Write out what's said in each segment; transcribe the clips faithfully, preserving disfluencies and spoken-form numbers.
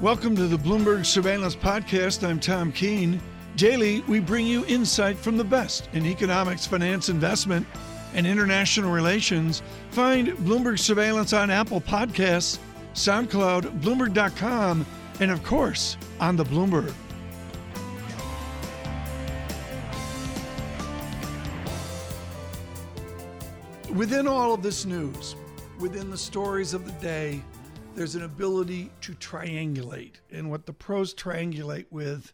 Welcome to the Bloomberg Surveillance Podcast. I'm Tom Keene. Daily, we bring you insight from the best in economics, finance, investment, and international relations. Find Bloomberg Surveillance on Apple Podcasts, SoundCloud, Bloomberg dot com, and of course, on the Bloomberg. Within all of this news, within the stories of the day, there's an ability to triangulate. And what the pros triangulate with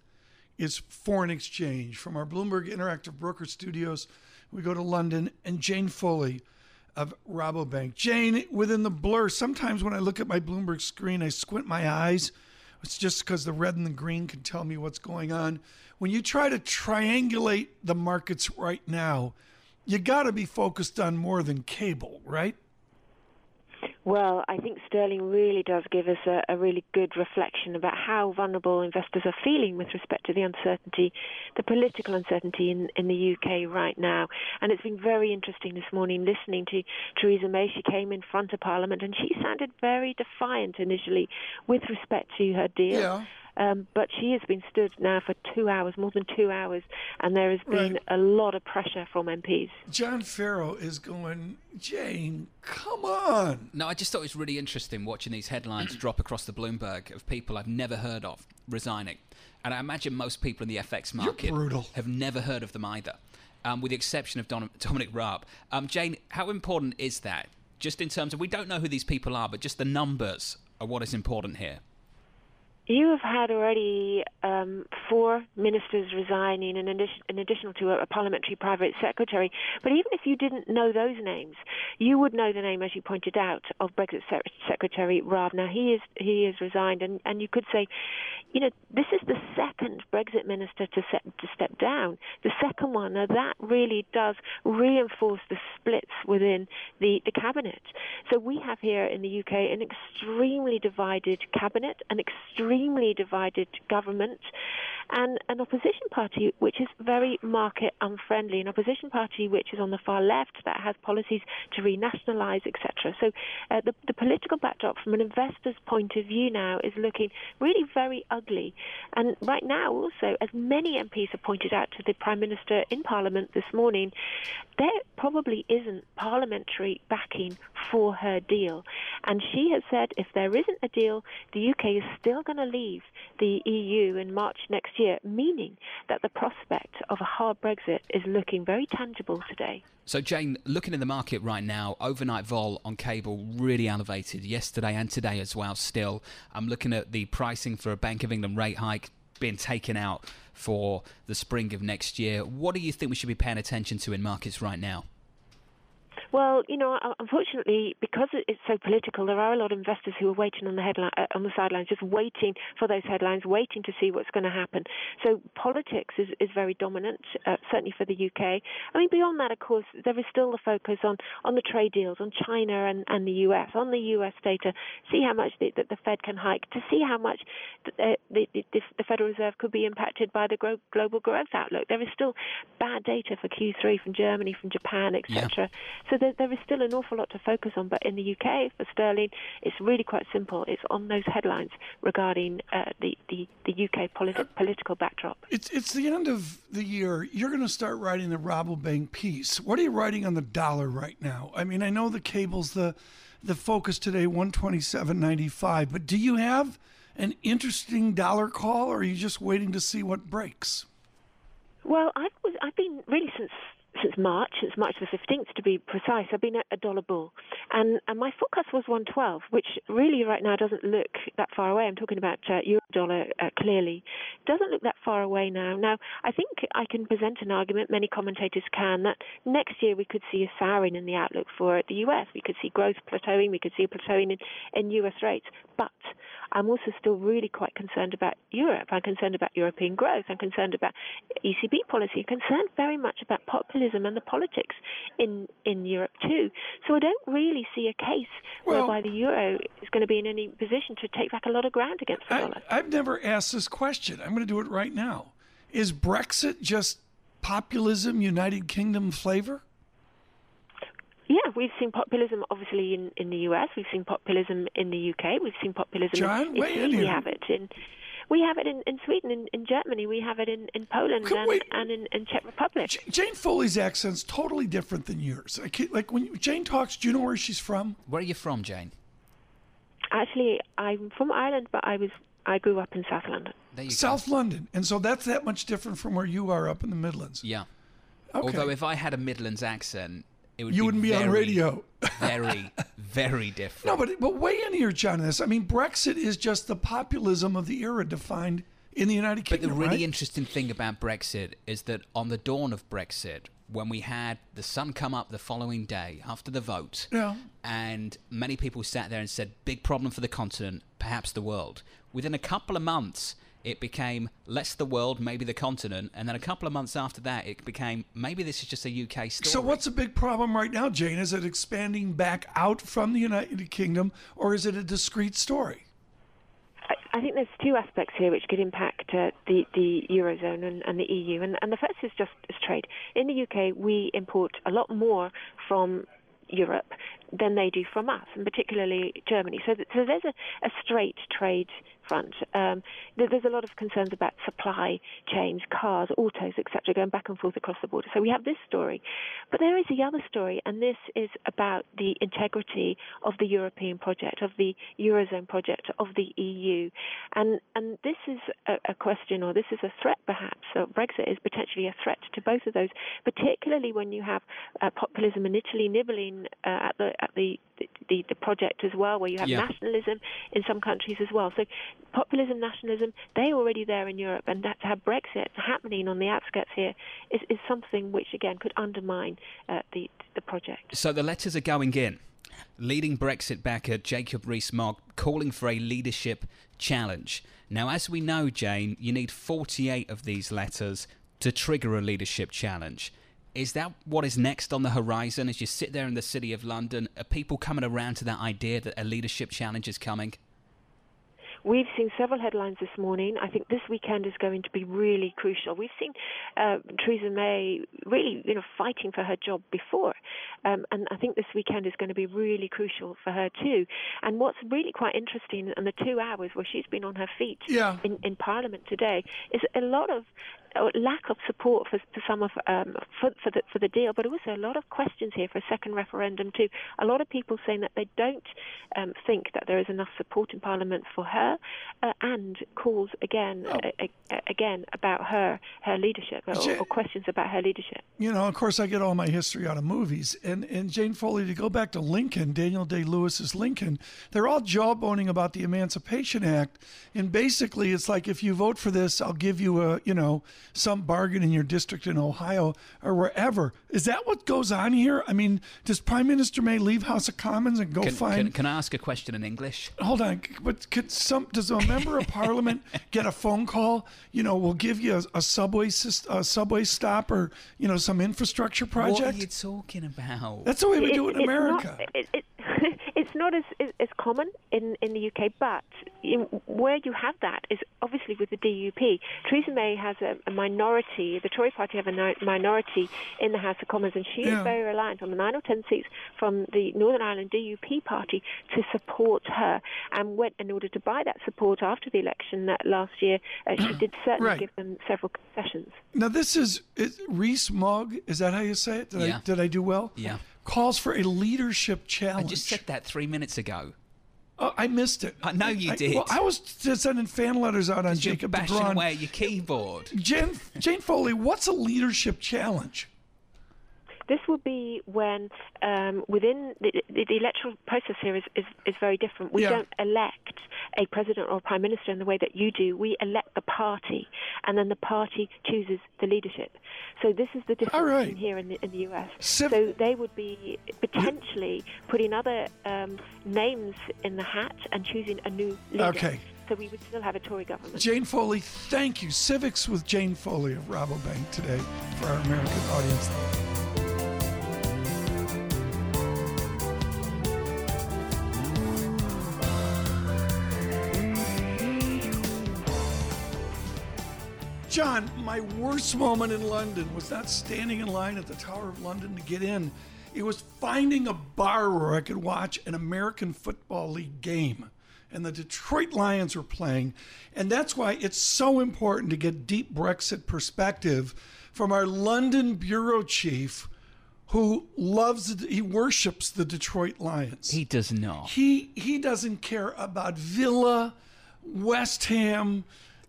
is foreign exchange. From our Bloomberg Interactive Broker Studios, we go to London and Jane Foley of Rabobank. Jane, within the blur, sometimes when I look at my Bloomberg screen, I squint my eyes. It's just because the red and the green can tell me what's going on. When you try to triangulate the markets right now, you got to be focused on more than cable, right? Well, I think sterling really does give us a, a really good reflection about how vulnerable investors are feeling with respect to the uncertainty, the political uncertainty in, in the U K right now. And it's been very interesting this morning listening to Theresa May. She came in front of Parliament and she sounded very defiant initially with respect to her deal. Yeah. Um, but she has been stood now for two hours, more than two hours, and there has been right. a lot of pressure from M Ps. John Carreyrou is going, Jane, come on. No, I just thought it was really interesting watching these headlines drop across the Bloomberg of people I've never heard of resigning. And I imagine most people in the F X market have never heard of them either, um, with the exception of Don Dominic Raab. Um, Jane, how important is that? Just in terms of, we don't know who these people are, but just the numbers are what is important here. You have had already um, four ministers resigning, in addition, in addition to a, a parliamentary private secretary. But even if you didn't know those names, you would know the name, as you pointed out, of Brexit Sec- Secretary Raab. Now, he is he is resigned, and, and you could say, you know, this is the second Brexit minister to, set, to step down, the second one. Now, that really does reinforce the splits within the, the cabinet. So we have here in the U K an extremely divided cabinet, an extremely extremely divided government and an opposition party which is very market unfriendly, an opposition party which is on the far left that has policies to renationalise, et cetera. So uh, the, the political backdrop from an investor's point of view now is looking really very ugly. And right now also, as many M Ps have pointed out to the Prime Minister in Parliament this morning, there probably isn't parliamentary backing for her deal. And she has said if there isn't a deal, the U K is still going to leave the E U in March next year, meaning that the prospect of a hard Brexit is looking very tangible today. So, Jane, looking in the market right now, overnight vol on cable really elevated yesterday and today as well still. I'm looking at the pricing for a Bank of England rate hike being taken out for the spring of next year. What do you think we should be paying attention to in markets right now? Well, you know, unfortunately, because it's so political, there are a lot of investors who are waiting on the headline, uh, on the sidelines, just waiting for those headlines, waiting to see what's going to happen. So politics is, is very dominant, uh, certainly for the U K. I mean, beyond that, of course, there is still the focus on, on the trade deals, on China and, and the U S, on the U S data, see how much the, the Fed can hike, to see how much the, the, the, the Federal Reserve could be impacted by the gro- global growth outlook. There is still bad data for Q three from Germany, from Japan, et cetera. Yeah. So So there is still an awful lot to focus on, but in the U K, for sterling, it's really quite simple. It's on those headlines regarding uh, the, the, the U K politi- political backdrop. It's it's the end of the year. You're going to start writing the Rabobank piece. What are you writing on the dollar right now? I mean, I know the cable's the, the focus today, one twenty-seven ninety-five, but do you have an interesting dollar call, or are you just waiting to see what breaks? Well, I've, I've been really since... Since March, since March the fifteenth to be precise, I've been at a dollar bull. And, and my forecast was one twelve, which really right now doesn't look that far away. I'm talking about uh, euro dollar uh, clearly. Doesn't look that far away now. Now, I think I can present an argument, many commentators can, that next year we could see a souring in the outlook for the U S. We could see growth plateauing, we could see a plateauing in, in U S rates. But I'm also still really quite concerned about Europe. I'm concerned about European growth. I'm concerned about E C B policy. I'm concerned very much about populism and the politics in, in Europe too. So I don't really see a case well, whereby the euro is going to be in any position to take back a lot of ground against the I, dollar. I've never asked this question. I'm going to do it right now. Is Brexit just populism, United Kingdom flavor? Yeah, we've seen populism, obviously, in, in the U S. We've seen populism in the U K. We've seen populism John, in Sweden. We have it in we have it in, in Sweden, in, in Germany. We have it in, in Poland and, and in, in Czech Republic. J- Jane Foley's accent's totally different than yours. I can't, like when you, Jane talks, do you know where she's from? Where are you from, Jane? Actually, I'm from Ireland, but I was I grew up in South London. South go. London, and so that's that much different from where you are up in the Midlands. Yeah. Okay. Although if I had a Midlands accent, it would you be wouldn't be very, on radio. very, very different. No, but but weigh in here, John. This, I mean, Brexit is just the populism of the era defined in the United Kingdom. But the really right? interesting thing about Brexit is that on the dawn of Brexit, when we had the sun come up the following day after the vote, yeah. and many people sat there and said, big problem for the continent, perhaps the world. Within a couple of months, it became less the world, maybe the continent. And then a couple of months after that, it became maybe this is just a U K story. So what's a big problem right now, Jane? Is it expanding back out from the United Kingdom, or is it a discrete story? I think there's two aspects here which could impact uh, the, the Eurozone and, and the E U. And, and the first is just is trade. In the U K, we import a lot more from Europe than they do from us, and particularly Germany. So, th- so there's a, a straight trade front. Um, th- there's a lot of concerns about supply chains, cars, autos, et cetera, going back and forth across the border. So we have this story. But there is the other story, and this is about the integrity of the European project, of the Eurozone project, of the E U. And and this is a, a question, or this is a threat perhaps. So Brexit is potentially a threat to both of those, particularly when you have uh, populism in Italy nibbling uh, at the at the, the, the project as well, where you have yeah. nationalism in some countries as well. So populism, nationalism, they're already there in Europe, and that to have Brexit happening on the outskirts here is, is something which, again, could undermine uh, the, the project. So the letters are going in. Leading Brexit backer Jacob Rees-Mogg calling for a leadership challenge. Now, as we know, Jane, you need forty-eight of these letters to trigger a leadership challenge. Is that what is next on the horizon as you sit there in the City of London? Are people coming around to that idea that a leadership challenge is coming? We've seen several headlines this morning. I think this weekend is going to be really crucial. We've seen uh, Theresa May really, you know, fighting for her job before. Um, and I think this weekend is going to be really crucial for her too. And what's really quite interesting, and the two hours where she's been on her feet yeah. in, in Parliament today, is a lot of uh, lack of support for, for some of um, for, for, the, for the deal, but also a lot of questions here for a second referendum too. A lot of people saying that they don't um, think that there is enough support in Parliament for her, uh, and calls again oh. a, a, again about her her leadership or, Jane, or questions about her leadership. You know, of course, I get all my history out of movies. And And, and Jane Foley, to go back to Lincoln, Daniel Day-Lewis's Lincoln, they're all jawboning about the Emancipation Act. And basically, it's like, if you vote for this, I'll give you a, you know, some bargain in your district in Ohio or wherever. Is that what goes on here? I mean, does Prime Minister May leave House of Commons and go can, find... Can, can I ask a question in English? Hold on. But could some, does a member of Parliament get a phone call? You know, we'll give you a, a, subway, a subway stop or, you know, some infrastructure project? What are you talking about? That's the way we it, do it in it's America. Not, it, it, it's not as, as common in, in the U K, but in, where you have that is obviously with the D U P. Theresa May has a, a minority, the Tory party have a no, minority in the House of Commons, and she yeah. is very reliant on the nine or ten seats from the Northern Ireland D U P party to support her. And when, in order to buy that support after the election that last year, uh, she did certainly right. give them several concessions. Now this is, is Rees-Mogg, is that how you say it? Did, yeah. I, did I do well? Yeah. Calls for a leadership challenge. I just said that three minutes ago. Uh, I missed it. I know you I, did. Well, I was sending fan letters out on Jacob DeGrom. Bashing away your keyboard. Jane, Jane Foley, what's a leadership challenge? This will be when, um, within the, the, the electoral process here is, is, is very different. We yeah. don't elect a president or a prime minister in the way that you do. We elect the party, and then the party chooses the leadership. So this is the difference All right. in here in the, in the U S. Sev- so they would be potentially putting other um, names in the hat and choosing a new leader. Okay. So we would still have a Tory government. Jane Foley, thank you. Civics with Jane Foley of Rabobank today for our American audience. John, my worst moment in London was not standing in line at the Tower of London to get in. It was finding a bar where I could watch an American Football League game. And the Detroit Lions were playing. And that's why it's so important to get deep Brexit perspective from our London bureau chief, who loves, he worships the Detroit Lions. He does not. He, he doesn't care about Villa, West Ham,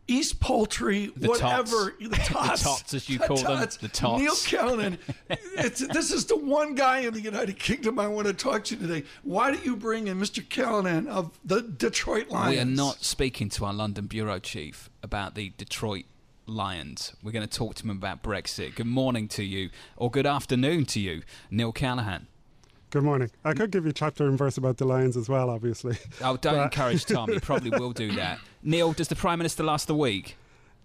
East Poultry, the whatever. Tots. The tots. The tots, as you the call tots. them. The tots. Neil Callanan. It's, this is the one guy in the United Kingdom I want to talk to today. Why don't you bring in Mister Callanan of the Detroit Lions? We are not speaking to our London bureau chief about the Detroit Lions. We're going to talk to him about Brexit. Good morning to you, or good afternoon to you, Neil Callanan. Good morning. I could give you chapter and verse about the Lions as well, obviously. Oh, don't but. encourage Tom. He probably will do that. Neil, does the Prime Minister last the week?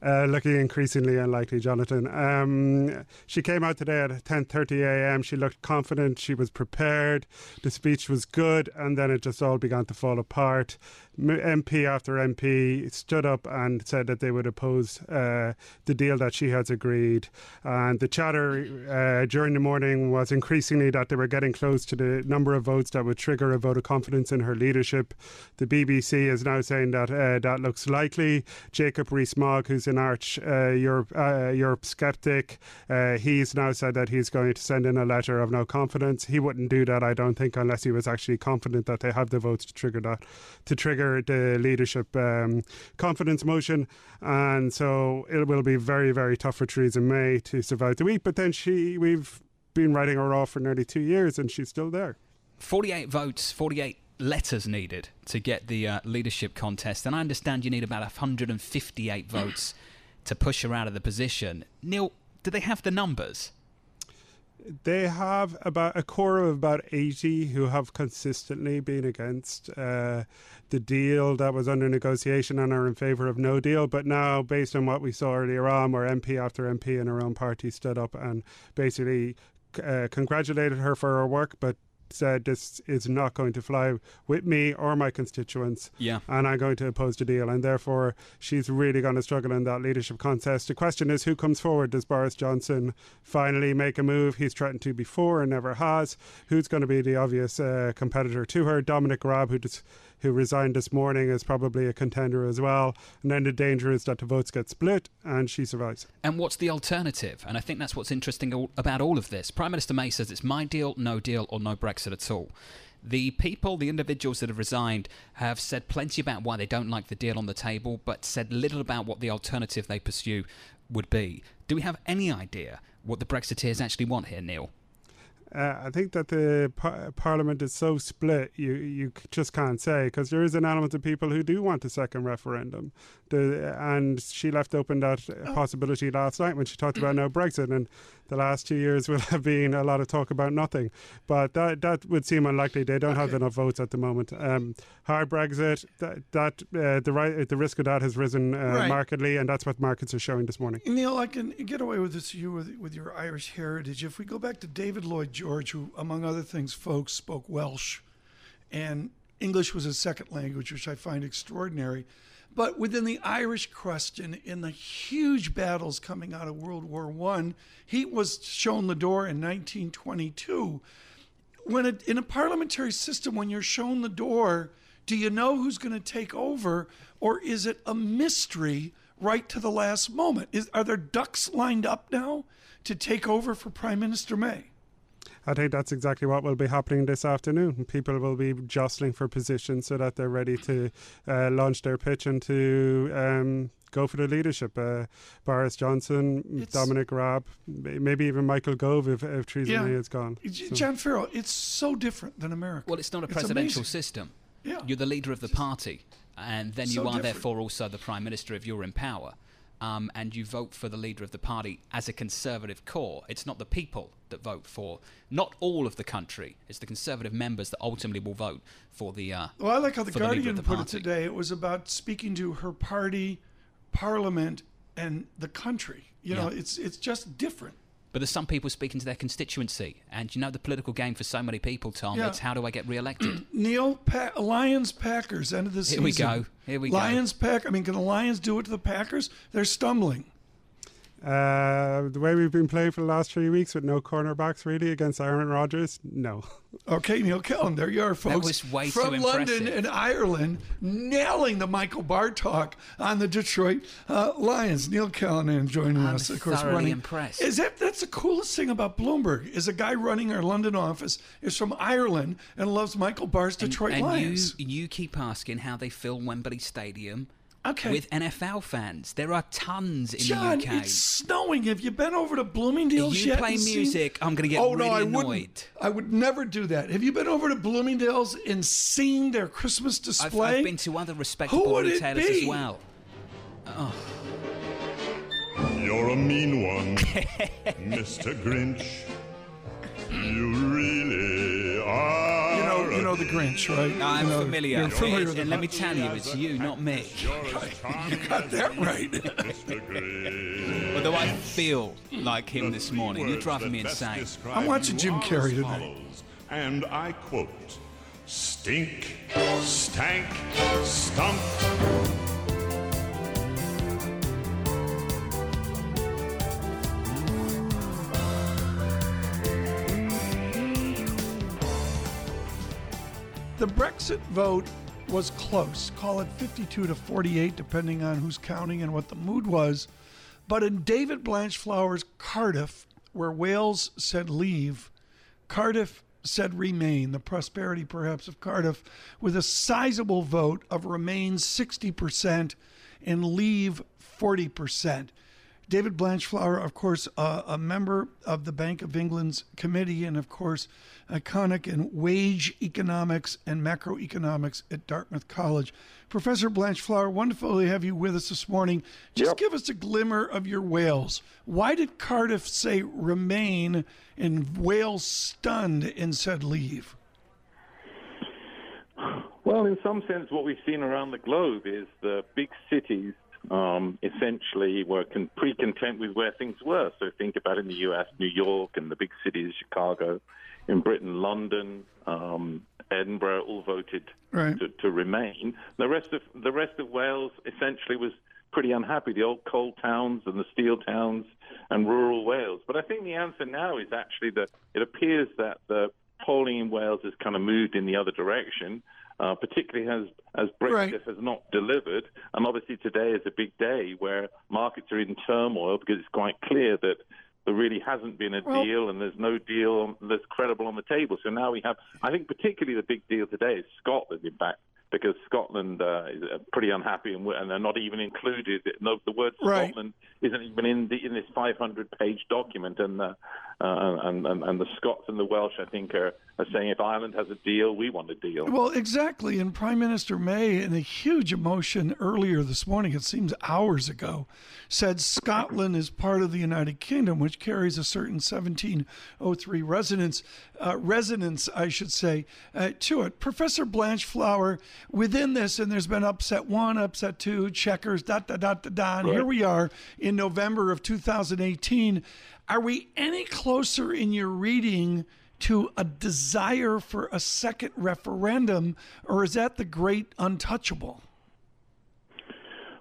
Uh, looking increasingly unlikely, Jonathan. Um, she came out today at ten thirty a.m. She looked confident. She was prepared. The speech was good. And then it just all began to fall apart. M P after M P stood up and said that they would oppose uh, the deal that she has agreed. And the chatter uh, during the morning was increasingly that they were getting close to the number of votes that would trigger a vote of confidence in her leadership. The B B C is now saying that uh, that looks likely. Jacob Rees-Mogg, who's an arch uh, Europe, uh, Europe skeptic. Uh, he's now said that he's going to send in a letter of no confidence. He wouldn't do that, I don't think, unless he was actually confident that they have the votes to trigger that, to trigger the leadership um, confidence motion. And so it will be very, very tough for Theresa May to survive the week. But then she, we've been writing her off for nearly two years and she's still there. forty-eight votes, forty-eight letters needed to get the uh, leadership contest, and I understand you need about one hundred fifty-eight votes to push her out of the position. Neil, do they have the numbers? They have about a core of about eighty who have consistently been against uh, the deal that was under negotiation and are in favour of no deal. But now, based on what we saw earlier on, where M P after M P in her own party stood up and basically uh, congratulated her for her work, but said this is not going to fly with me or my constituents, yeah, and I'm going to oppose the deal, and therefore she's really going to struggle in that leadership contest. The question is, who comes forward? Does Boris Johnson finally make a move? He's threatened to before and never has. Who's going to be the obvious uh, competitor to her? Dominic Raab, who dis- who resigned this morning, is probably a contender as well, and then the danger is that the votes get split and she survives. And what's the alternative? And I think that's what's interesting all- about all of this. Prime Minister May says it's my deal, no deal, or no Brexit at all. The people, the individuals that have resigned, have said plenty about why they don't like the deal on the table, but said little about what the alternative they pursue would be. Do we have any idea what the Brexiteers actually want here, Neil? Uh, I think that the par- Parliament is so split, you you just can't say, because there is an element of people who do want a second referendum. The, and she left open that possibility last night when she talked about no Brexit, and the last two years will have been a lot of talk about nothing. But that that would seem unlikely. They don't have enough votes at the moment. Um, hard Brexit, that, that uh, the, right, the risk of that has risen uh, right. markedly, and that's what markets are showing this morning. Neil, I can get away with this you with, with your Irish heritage. If we go back to David Lloyd George, who, among other things, folks, spoke Welsh, and English was his second language, which I find extraordinary. But within the Irish question, in the huge battles coming out of World War One, he was shown the door in nineteen twenty-two. When it, in a parliamentary system, when you're shown the door, do you know who's going to take over, or is it a mystery right to the last moment? Is, are there ducks lined up now to take over for Prime Minister May? I think that's exactly what will be happening this afternoon. People will be jostling for positions so that they're ready to uh, launch their pitch and to um, go for the leadership. Uh, Boris Johnson, it's, Dominic Raab, maybe even Michael Gove if, if Theresa yeah. May is gone. So. John Farrell, it's so different than America. Well, it's not a presidential system. Yeah. You're the leader of the party, and then you so are different. therefore also the Prime Minister if you're in power. Um, and you vote for the leader of the party as a Conservative core. It's not the people that vote for, not all of the country. It's the Conservative members that ultimately will vote for the uh, Well, I like how The Guardian the put it today. It was about speaking to her party, parliament, and the country. You know, yeah. it's it's just different. But there's some people speaking to their constituency. And you know the political game for so many people, Tom, yeah. it's how do I get re-elected? Neil, pa- Lions-Packers, end of the season. Here we go. Here we Lions, go. Lions-Packers. I mean, can the Lions do it to the Packers? They're stumbling. Uh, the way we've been playing for the last three weeks with no cornerbacks really against Aaron Rodgers, no. Okay, Neil Callanan, there you are, folks. That was way From too impressive. London and Ireland, nailing the Michael Barr talk on the Detroit uh, Lions. Neil Callanan joining I'm us, of course. I'm thoroughly impressed. Is that, that's the coolest thing about Bloomberg, is a guy running our London office is from Ireland and loves Michael Barr's and, Detroit and Lions. You, you keep asking how they fill Wembley Stadium. Okay. With N F L fans. There are tons in John, the U K. John, it's snowing. Have you been over to Bloomingdale's you yet? You play music, seen... I'm going to get oh, really no, I annoyed. Wouldn't. I would never do that. Have you been over to Bloomingdale's and seen their Christmas display? I've, I've been to other respectable retailers as well. Oh. You're a mean one, Mister Grinch. You really are. You know, you know the Grinch, right? I'm you know, familiar. You're familiar with it. And let me tell you, it's you, not me. You got that right. Although I feel like him this morning. You're driving me insane. I'm watching Jim Carrey tonight. And I quote, stink, stank, stump. The Brexit vote was close. Call it fifty-two to forty-eight, depending on who's counting and what the mood was. But in David Blanchflower's Cardiff, where Wales said leave, Cardiff said remain, the prosperity perhaps of Cardiff, with a sizable vote of remain sixty percent and leave forty percent. David Blanchflower, of course, uh, a member of the Bank of England's committee and, of course, iconic in wage economics and macroeconomics at Dartmouth College. Professor Blanchflower, wonderful to have you with us this morning. Just yep. give us a glimmer of your Wales. Why did Cardiff say remain and Wales stunned and said leave? Well, in some sense, what we've seen around the globe is the big cities Um, essentially were con- pre-content with where things were. So think about in the U S, New York and the big cities, Chicago, in Britain, London, um, Edinburgh, all voted right. to, to remain. The rest of the rest of Wales essentially was pretty unhappy, the old coal towns and the steel towns and rural Wales. But I think the answer now is actually that it appears that the polling in Wales has kind of moved in the other direction. Uh, particularly as, as Brexit right. has not delivered. And obviously today is a big day where markets are in turmoil because it's quite clear that there really hasn't been a well, deal and there's no deal that's credible on the table. So now we have, I think particularly the big deal today is Scotland, in fact, because Scotland uh, is pretty unhappy and, and they're not even included. No, the word right. Scotland isn't even in, the, in this five hundred page document. And the, uh, and, and, and the Scots and the Welsh, I think, are, are saying if Ireland has a deal, we want a deal. Well, exactly. And Prime Minister May, in a huge emotion earlier this morning, it seems hours ago, said Scotland is part of the United Kingdom, which carries a certain seventeen oh three resonance, uh, resonance I should say, uh, to it. Professor Blanchflower, within this, and there's been upset one, upset two, checkers, dot, dot, dot, dot, dot. Right. Here we are in November of two thousand eighteen. Are we any closer in your reading to a desire for a second referendum, or is that the great untouchable?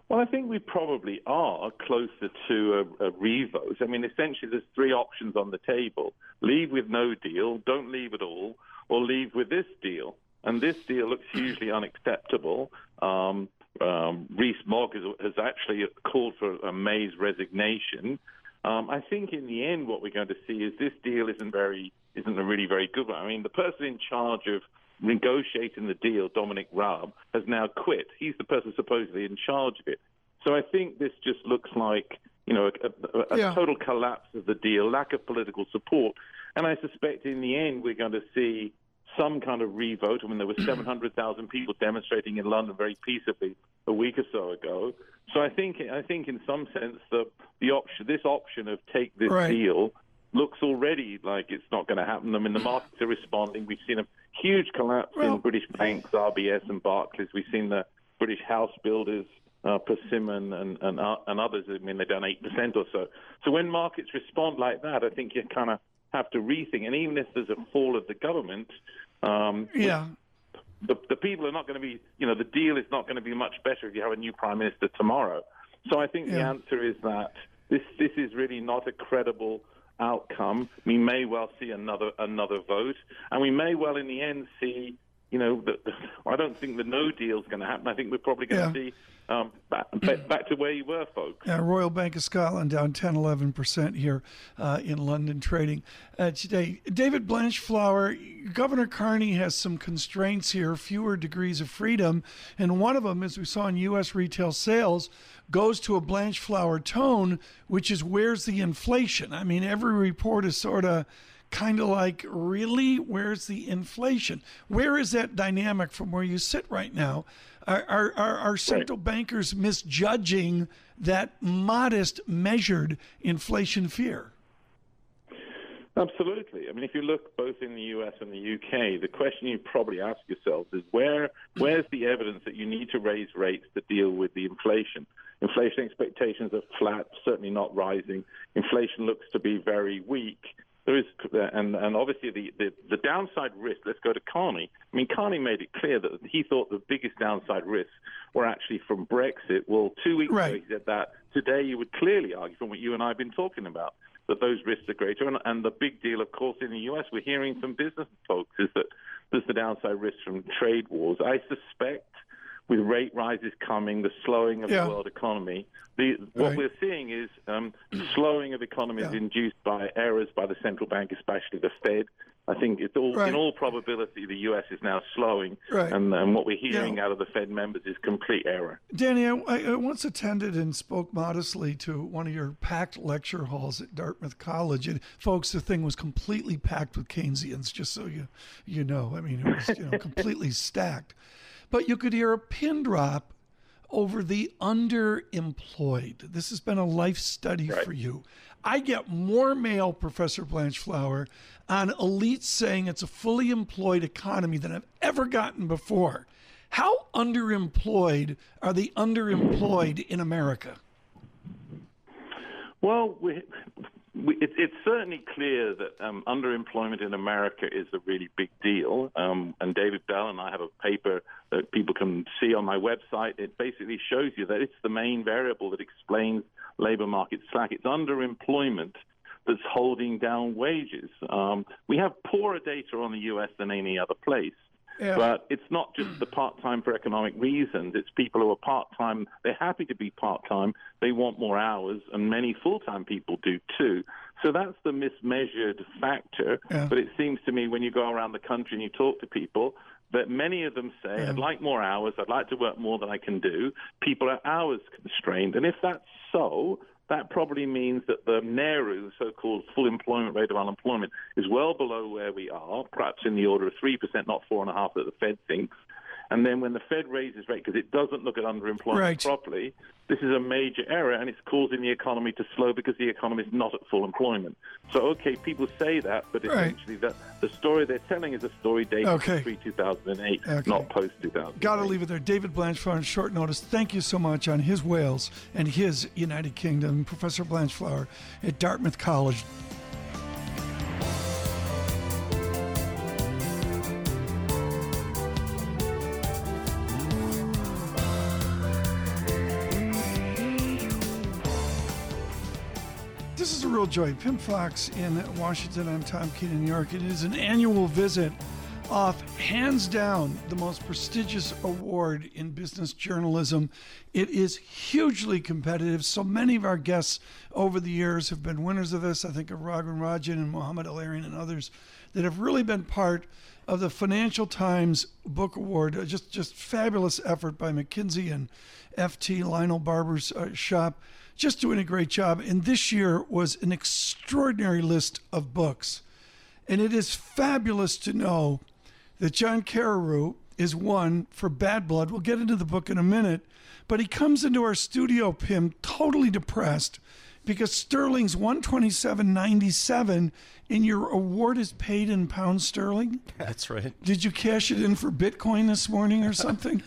Well, I think we probably are closer to a, a revote. I mean, essentially, there's three options on the table. Leave with no deal, don't leave at all, or leave with this deal. And this deal looks hugely unacceptable. Um, um, Rees-Mogg has, has actually called for a May's resignation. Um, I think in the end, what we're going to see is this deal isn't very, isn't a really very good one. I mean, the person in charge of negotiating the deal, Dominic Raab, has now quit. He's the person supposedly in charge of it. So I think this just looks like, you know, a, a, a yeah. total collapse of the deal, lack of political support. And I suspect in the end, we're going to see some kind of revote. I mean, there were seven hundred thousand people demonstrating in London very peaceably a week or so ago. So I think, I think in some sense, the the option, this option of take this right. deal, looks already like it's not going to happen. I mean, the markets are responding. We've seen a huge collapse well, in British banks, R B S and Barclays. We've seen the British house builders, uh, Persimmon and and, uh, and others. I mean, they've done eight percent or so. So when markets respond like that, I think you kind of have to rethink. And even if there's a fall of the government, um, yeah, the, the people are not going to be, you know, the deal is not going to be much better if you have a new prime minister tomorrow. So I think yeah. the answer is that this this is really not a credible outcome. We may well see another another vote, and we may well in the end see, you know, that I don't think the no deal is going to happen. I think we're probably going to yeah. see um, back, back to where you were, folks. Yeah, Royal Bank of Scotland down ten, eleven percent here uh, in London trading uh, today. David Blanchflower, Governor Carney has some constraints here, fewer degrees of freedom. And one of them, as we saw in U S retail sales, goes to a Blanchflower tone, which is where's the inflation? I mean, every report is sort of kind of like, really, where's the inflation? Where is that dynamic from where you sit right now? Are, are, are, are central right. bankers misjudging that modest, measured inflation fear? Absolutely. I mean, if you look both in the U S and the U K, the question you probably ask yourself is, where where's the evidence that you need to raise rates to deal with the inflation? Inflation expectations are flat, certainly not rising. Inflation looks to be very weak. There is, and, and obviously the, the, the downside risk, let's go to Carney. I mean, Carney made it clear that he thought the biggest downside risks were actually from Brexit. Well, two weeks right. ago he said that. Today you would clearly argue from what you and I have been talking about, that those risks are greater. And, and the big deal, of course, in the U S we're hearing from business folks is that there's the downside risk from trade wars. I suspect with rate rises coming, the slowing of yeah. the world economy, the, what right. we're seeing is um, slowing of economies yeah. induced by errors by the central bank, especially the Fed. I think it's all, right. in all probability, the U S is now slowing, right. and, and what we're hearing yeah. out of the Fed members is complete error. Danny, I, I once attended and spoke modestly to one of your packed lecture halls at Dartmouth College, and folks, the thing was completely packed with Keynesians, just so you you know. I mean, it was you know, completely stacked. But you could hear a pin drop over the underemployed. This has been a life study right. for you. I get more mail, Professor Blanchflower, on elites saying it's a fully employed economy than I've ever gotten before. How underemployed are the underemployed in America? Well, we, we, it, it's certainly clear that um, underemployment in America is a really big deal. Um, and David Bell and I have a paper that people can see on my website. It basically shows you that it's the main variable that explains labor market slack. It's underemployment that's holding down wages. Um, we have poorer data on the U S than any other place. Yeah. But it's not just the part-time for economic reasons. It's people who are part-time. They're happy to be part-time. They want more hours, and many full-time people do too. So that's the mismeasured factor. Yeah. But it seems to me when you go around the country and you talk to people, that many of them say, yeah. I'd like more hours. I'd like to work more than I can do. People are hours constrained. And if that's so, that probably means that the N E R U, the so-called full employment rate of unemployment, is well below where we are, perhaps in the order of three percent, not four point five percent that the Fed thinks. And then when the Fed raises rate, because it doesn't look at underemployment right. properly, this is a major error, and it's causing the economy to slow because the economy is not at full employment. So, okay, people say that, but essentially right. that the story they're telling is a story dated okay. pre two thousand eight, okay. not post two thousand eight. Got to leave it there. David Blanchflower on short notice. Thank you so much on his Wales and his United Kingdom. Professor Blanchflower at Dartmouth College. This is a real joy. Pim Fox in Washington. I'm Tom Keene in New York. It is an annual visit off, hands down, the most prestigious award in business journalism. It is hugely competitive. So many of our guests over the years have been winners of this. I think of Raghuram Rajan and Mohammed El-Erian and others that have really been part of the Financial Times Book Award. Just just fabulous effort by McKinsey and F T, Lionel Barber's uh, shop. Just doing a great job. And this year was an extraordinary list of books. And it is fabulous to know that John Carreyrou is one for Bad Blood. We'll get into the book in a minute. But he comes into our studio, Pim, totally depressed because sterling's one twenty-seven ninety-seven and your award is paid in pounds sterling. That's right. Did you cash it in for Bitcoin this morning or something?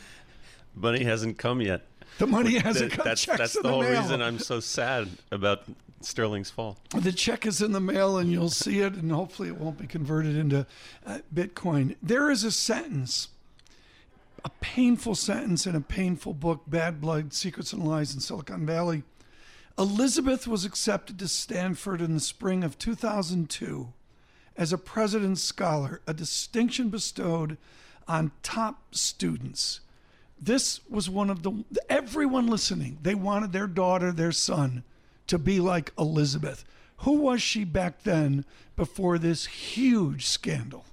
Money hasn't come yet. The money hasn't come. That's, checks that's in the, the whole mail. Reason I'm so sad about sterling's fall. The check is in the mail, and you'll see it, and hopefully it won't be converted into uh, Bitcoin. There is a sentence, a painful sentence in a painful book, Bad Blood, Secrets and Lies in Silicon Valley, Elizabeth was accepted to Stanford in the spring of two thousand two as a President's Scholar, a distinction bestowed on top students. This was one of the, everyone listening, they wanted their daughter, their son, to be like Elizabeth. Who was she back then before this huge scandal?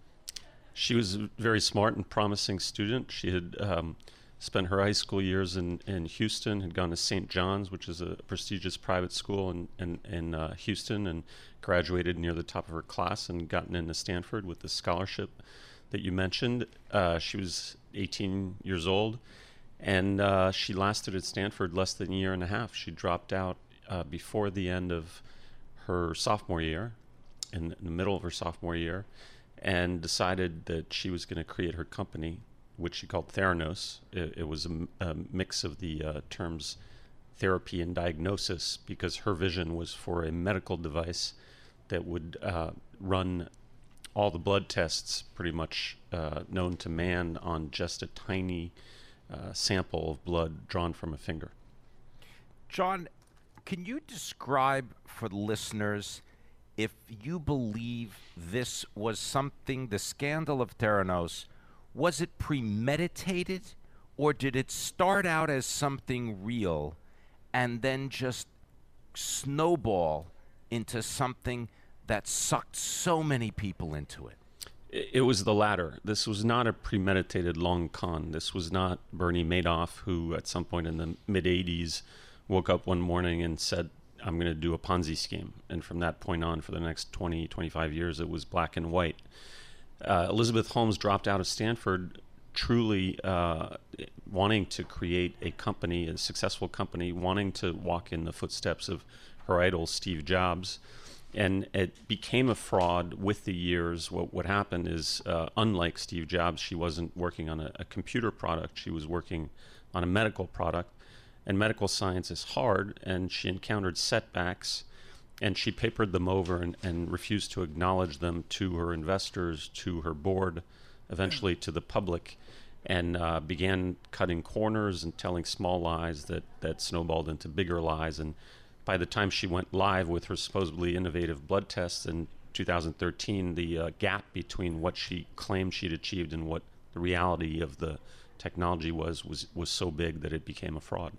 She was a very smart and promising student. She had um, spent her high school years in, in Houston, had gone to Saint John's, which is a prestigious private school in, in, in uh, Houston, and graduated near the top of her class and gotten into Stanford with the scholarship that you mentioned. Uh, she was eighteen years old, and uh, she lasted at Stanford less than a year and a half. She dropped out uh, before the end of her sophomore year, in the middle of her sophomore year, and decided that she was going to create her company, which she called Theranos. It, it was a, a mix of the uh, terms therapy and diagnosis, because her vision was for a medical device that would uh, run all the blood tests pretty much uh, known to man on just a tiny uh, sample of blood drawn from a finger. John, can you describe for the listeners if you believe this was something, the scandal of Theranos, was it premeditated, or did it start out as something real and then just snowball into something that sucked so many people into it? It was the latter. This was not a premeditated long con. This was not Bernie Madoff, who at some point in the mid-eighties woke up one morning and said, I'm going to do a Ponzi scheme. And from that point on, for the next twenty, twenty-five years, it was black and white. Uh, Elizabeth Holmes dropped out of Stanford truly uh, wanting to create a company, a successful company, wanting to walk in the footsteps of her idol, Steve Jobs. And it became a fraud with the years. What what happened is, uh, unlike Steve Jobs, she wasn't working on a, a computer product. She was working on a medical product. And medical science is hard, and she encountered setbacks, and she papered them over and, and refused to acknowledge them to her investors, to her board, eventually to the public, and uh, began cutting corners and telling small lies that, that snowballed into bigger lies. And by the time she went live with her supposedly innovative blood tests in two thousand thirteen, the uh, gap between what she claimed she'd achieved and what the reality of the technology was was, was so big that it became a fraud.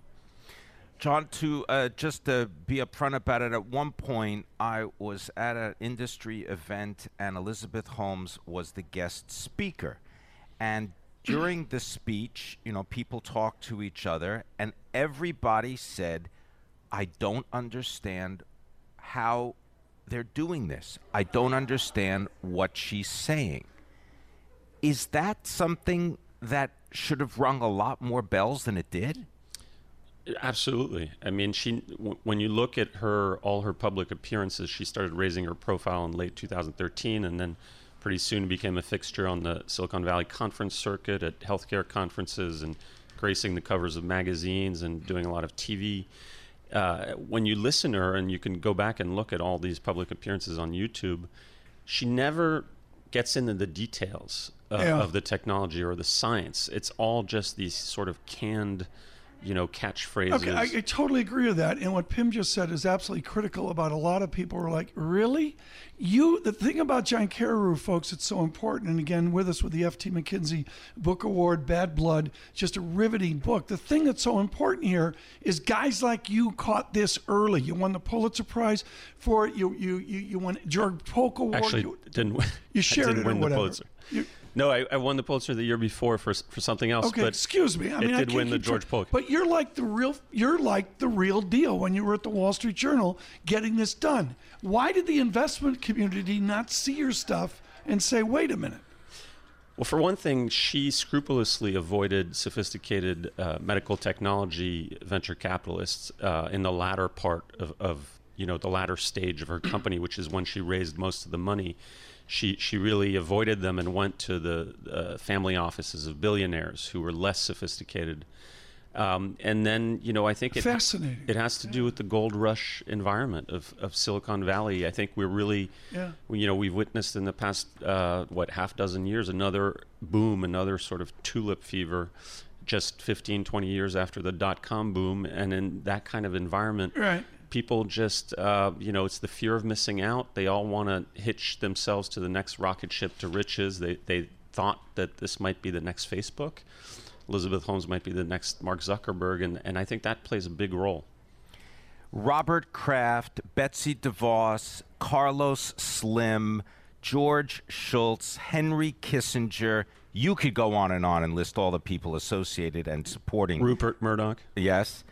John, to uh, just to be upfront about it, at one point I was at an industry event and Elizabeth Holmes was the guest speaker. And during the speech, you know, people talked to each other and everybody said, I don't understand how they're doing this. I don't understand what she's saying. Is that something that should have rung a lot more bells than it did? Absolutely. I mean, she. W- when you look at her, all her public appearances, she started raising her profile in late two thousand thirteen, and then pretty soon became a fixture on the Silicon Valley conference circuit, at healthcare conferences, and gracing the covers of magazines and doing a lot of T V. Uh, when you listen to her, and you can go back and look at all these public appearances on YouTube, she never gets into the details uh, yeah. of the technology or the science. It's all just these sort of canned, you know, catchphrases. Okay, I, I totally agree with that. And what Pim just said is absolutely critical about a lot of people who are like, really? You, the thing about John Carreyrou, folks, it's so important. And again, with us with the F T McKinsey Book Award, Bad Blood, just a riveting book. The thing that's so important here is guys like you caught this early. You won the Pulitzer Prize for it. You, you, you, you won George Polk Award. Actually, you, didn't win. You shared didn't it win or whatever. The Pulitzer. You, No, I, I won the Pulitzer the year before for for something else. Okay, but excuse me. I mean, it did I win the George Polk. But you're like the real, you're like the real deal when you were at the Wall Street Journal getting this done. Why did the investment community not see your stuff and say, wait a minute? Well, for one thing, she scrupulously avoided sophisticated uh, medical technology venture capitalists uh, in the latter part of, of, you know, the latter stage of her company, which is when she raised most of the money. She she really avoided them and went to the uh, family offices of billionaires who were less sophisticated. Um, and then, you know, I think it, Fascinating. it has to yeah. do with the gold rush environment of, of Silicon Valley. I think we're really, yeah. you know, we've witnessed in the past, uh, what, half dozen years, another boom, another sort of tulip fever, just fifteen, twenty years after the dot-com boom. And in that kind of environment, right. people just, uh, you know, it's the fear of missing out. They all want to hitch themselves to the next rocket ship to riches. They they thought that this might be the next Facebook. Elizabeth Holmes might be the next Mark Zuckerberg, and, and I think that plays a big role. Robert Kraft, Betsy DeVos, Carlos Slim, George Shultz, Henry Kissinger. You could go on and on and list all the people associated and supporting. Rupert Murdoch. Yes.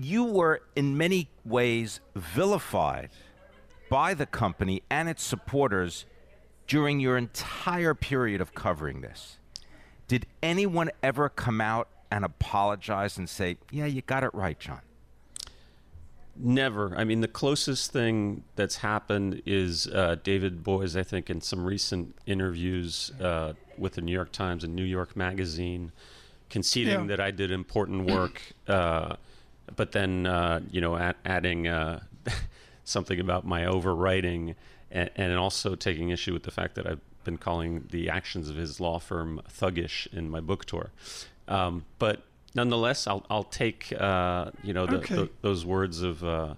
You were in many ways vilified by the company and its supporters during your entire period of covering this. Did anyone ever come out and apologize and say, yeah, you got it right, John? Never. I mean, the closest thing that's happened is uh, David Boies, I think, in some recent interviews uh, with the New York Times and New York Magazine, conceding yeah. that I did important work, uh, but then, uh, you know, ad- adding uh, something about my overwriting and, and also taking issue with the fact that I've been calling the actions of his law firm thuggish in my book tour. Um, but Nonetheless, I'll I'll take uh, you know the, okay. the, those words of uh,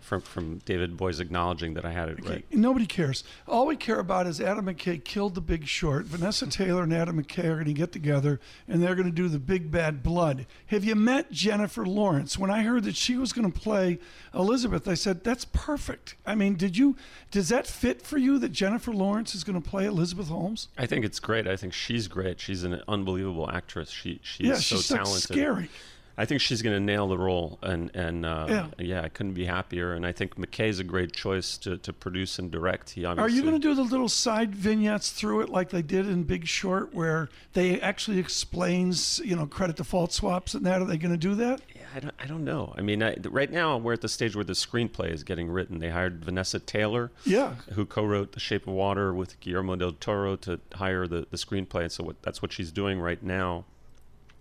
from from David Boies acknowledging that I had it okay. right. Nobody cares. All we care about is Adam McKay killed The Big Short. Vanessa Taylor and Adam McKay are going to get together and they're going to do The Big Bad Blood. Have you met Jennifer Lawrence? When I heard that she was going to play Elizabeth, I said that's perfect. I mean, did you does that fit for you that Jennifer Lawrence is going to play Elizabeth Holmes? I think it's great. I think she's great. She's an unbelievable actress. She she's yeah, so she's talented. Scary. I think she's going to nail the role, and and uh, yeah. yeah, I couldn't be happier. And I think McKay's a great choice to, to produce and direct. He obviously. Are you going to do the little side vignettes through it like they did in Big Short, where they actually explains, you know, credit default swaps and that? Are they going to do that? Yeah, I don't. I don't know. I mean, I, right now we're at the stage where the screenplay is getting written. They hired Vanessa Taylor, yeah, who co-wrote The Shape of Water with Guillermo del Toro, to hire the the screenplay. And so what, that's what she's doing right now.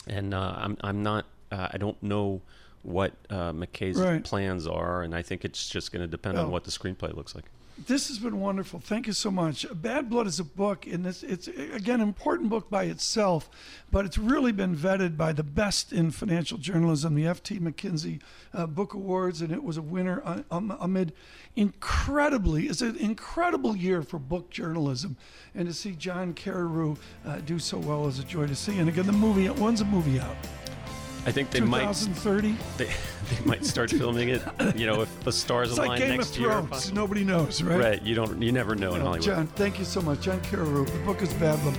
And uh, I'm I'm not uh, I don't know what uh, McKay's right. plans are, and I think it's just going to depend well, on what the screenplay looks like. This has been wonderful. Thank you so much. Bad Blood is a book, and it's, it's again an important book by itself, but it's really been vetted by the best in financial journalism, the F T McKinsey uh, Book Awards, and it was a winner amid incredibly, it's an incredible year for book journalism. And to see John Carreyrou uh, do so well is a joy to see. And again, the movie, when's the movie out? I think they might twenty thirty They, they might start filming it. You know, if the stars it's align like Game next of Thrones. Year. Possibly. Nobody knows, right? Right. You don't. You never know no, in Hollywood. John, thank you so much, John Carreyrou. The book is Bad Blood.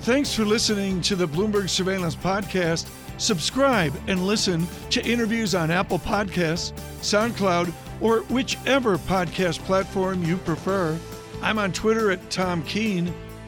Thanks for listening to the Bloomberg Surveillance podcast. Subscribe and listen to interviews on Apple Podcasts, SoundCloud, or whichever podcast platform you prefer. I'm on Twitter at Tom Keene.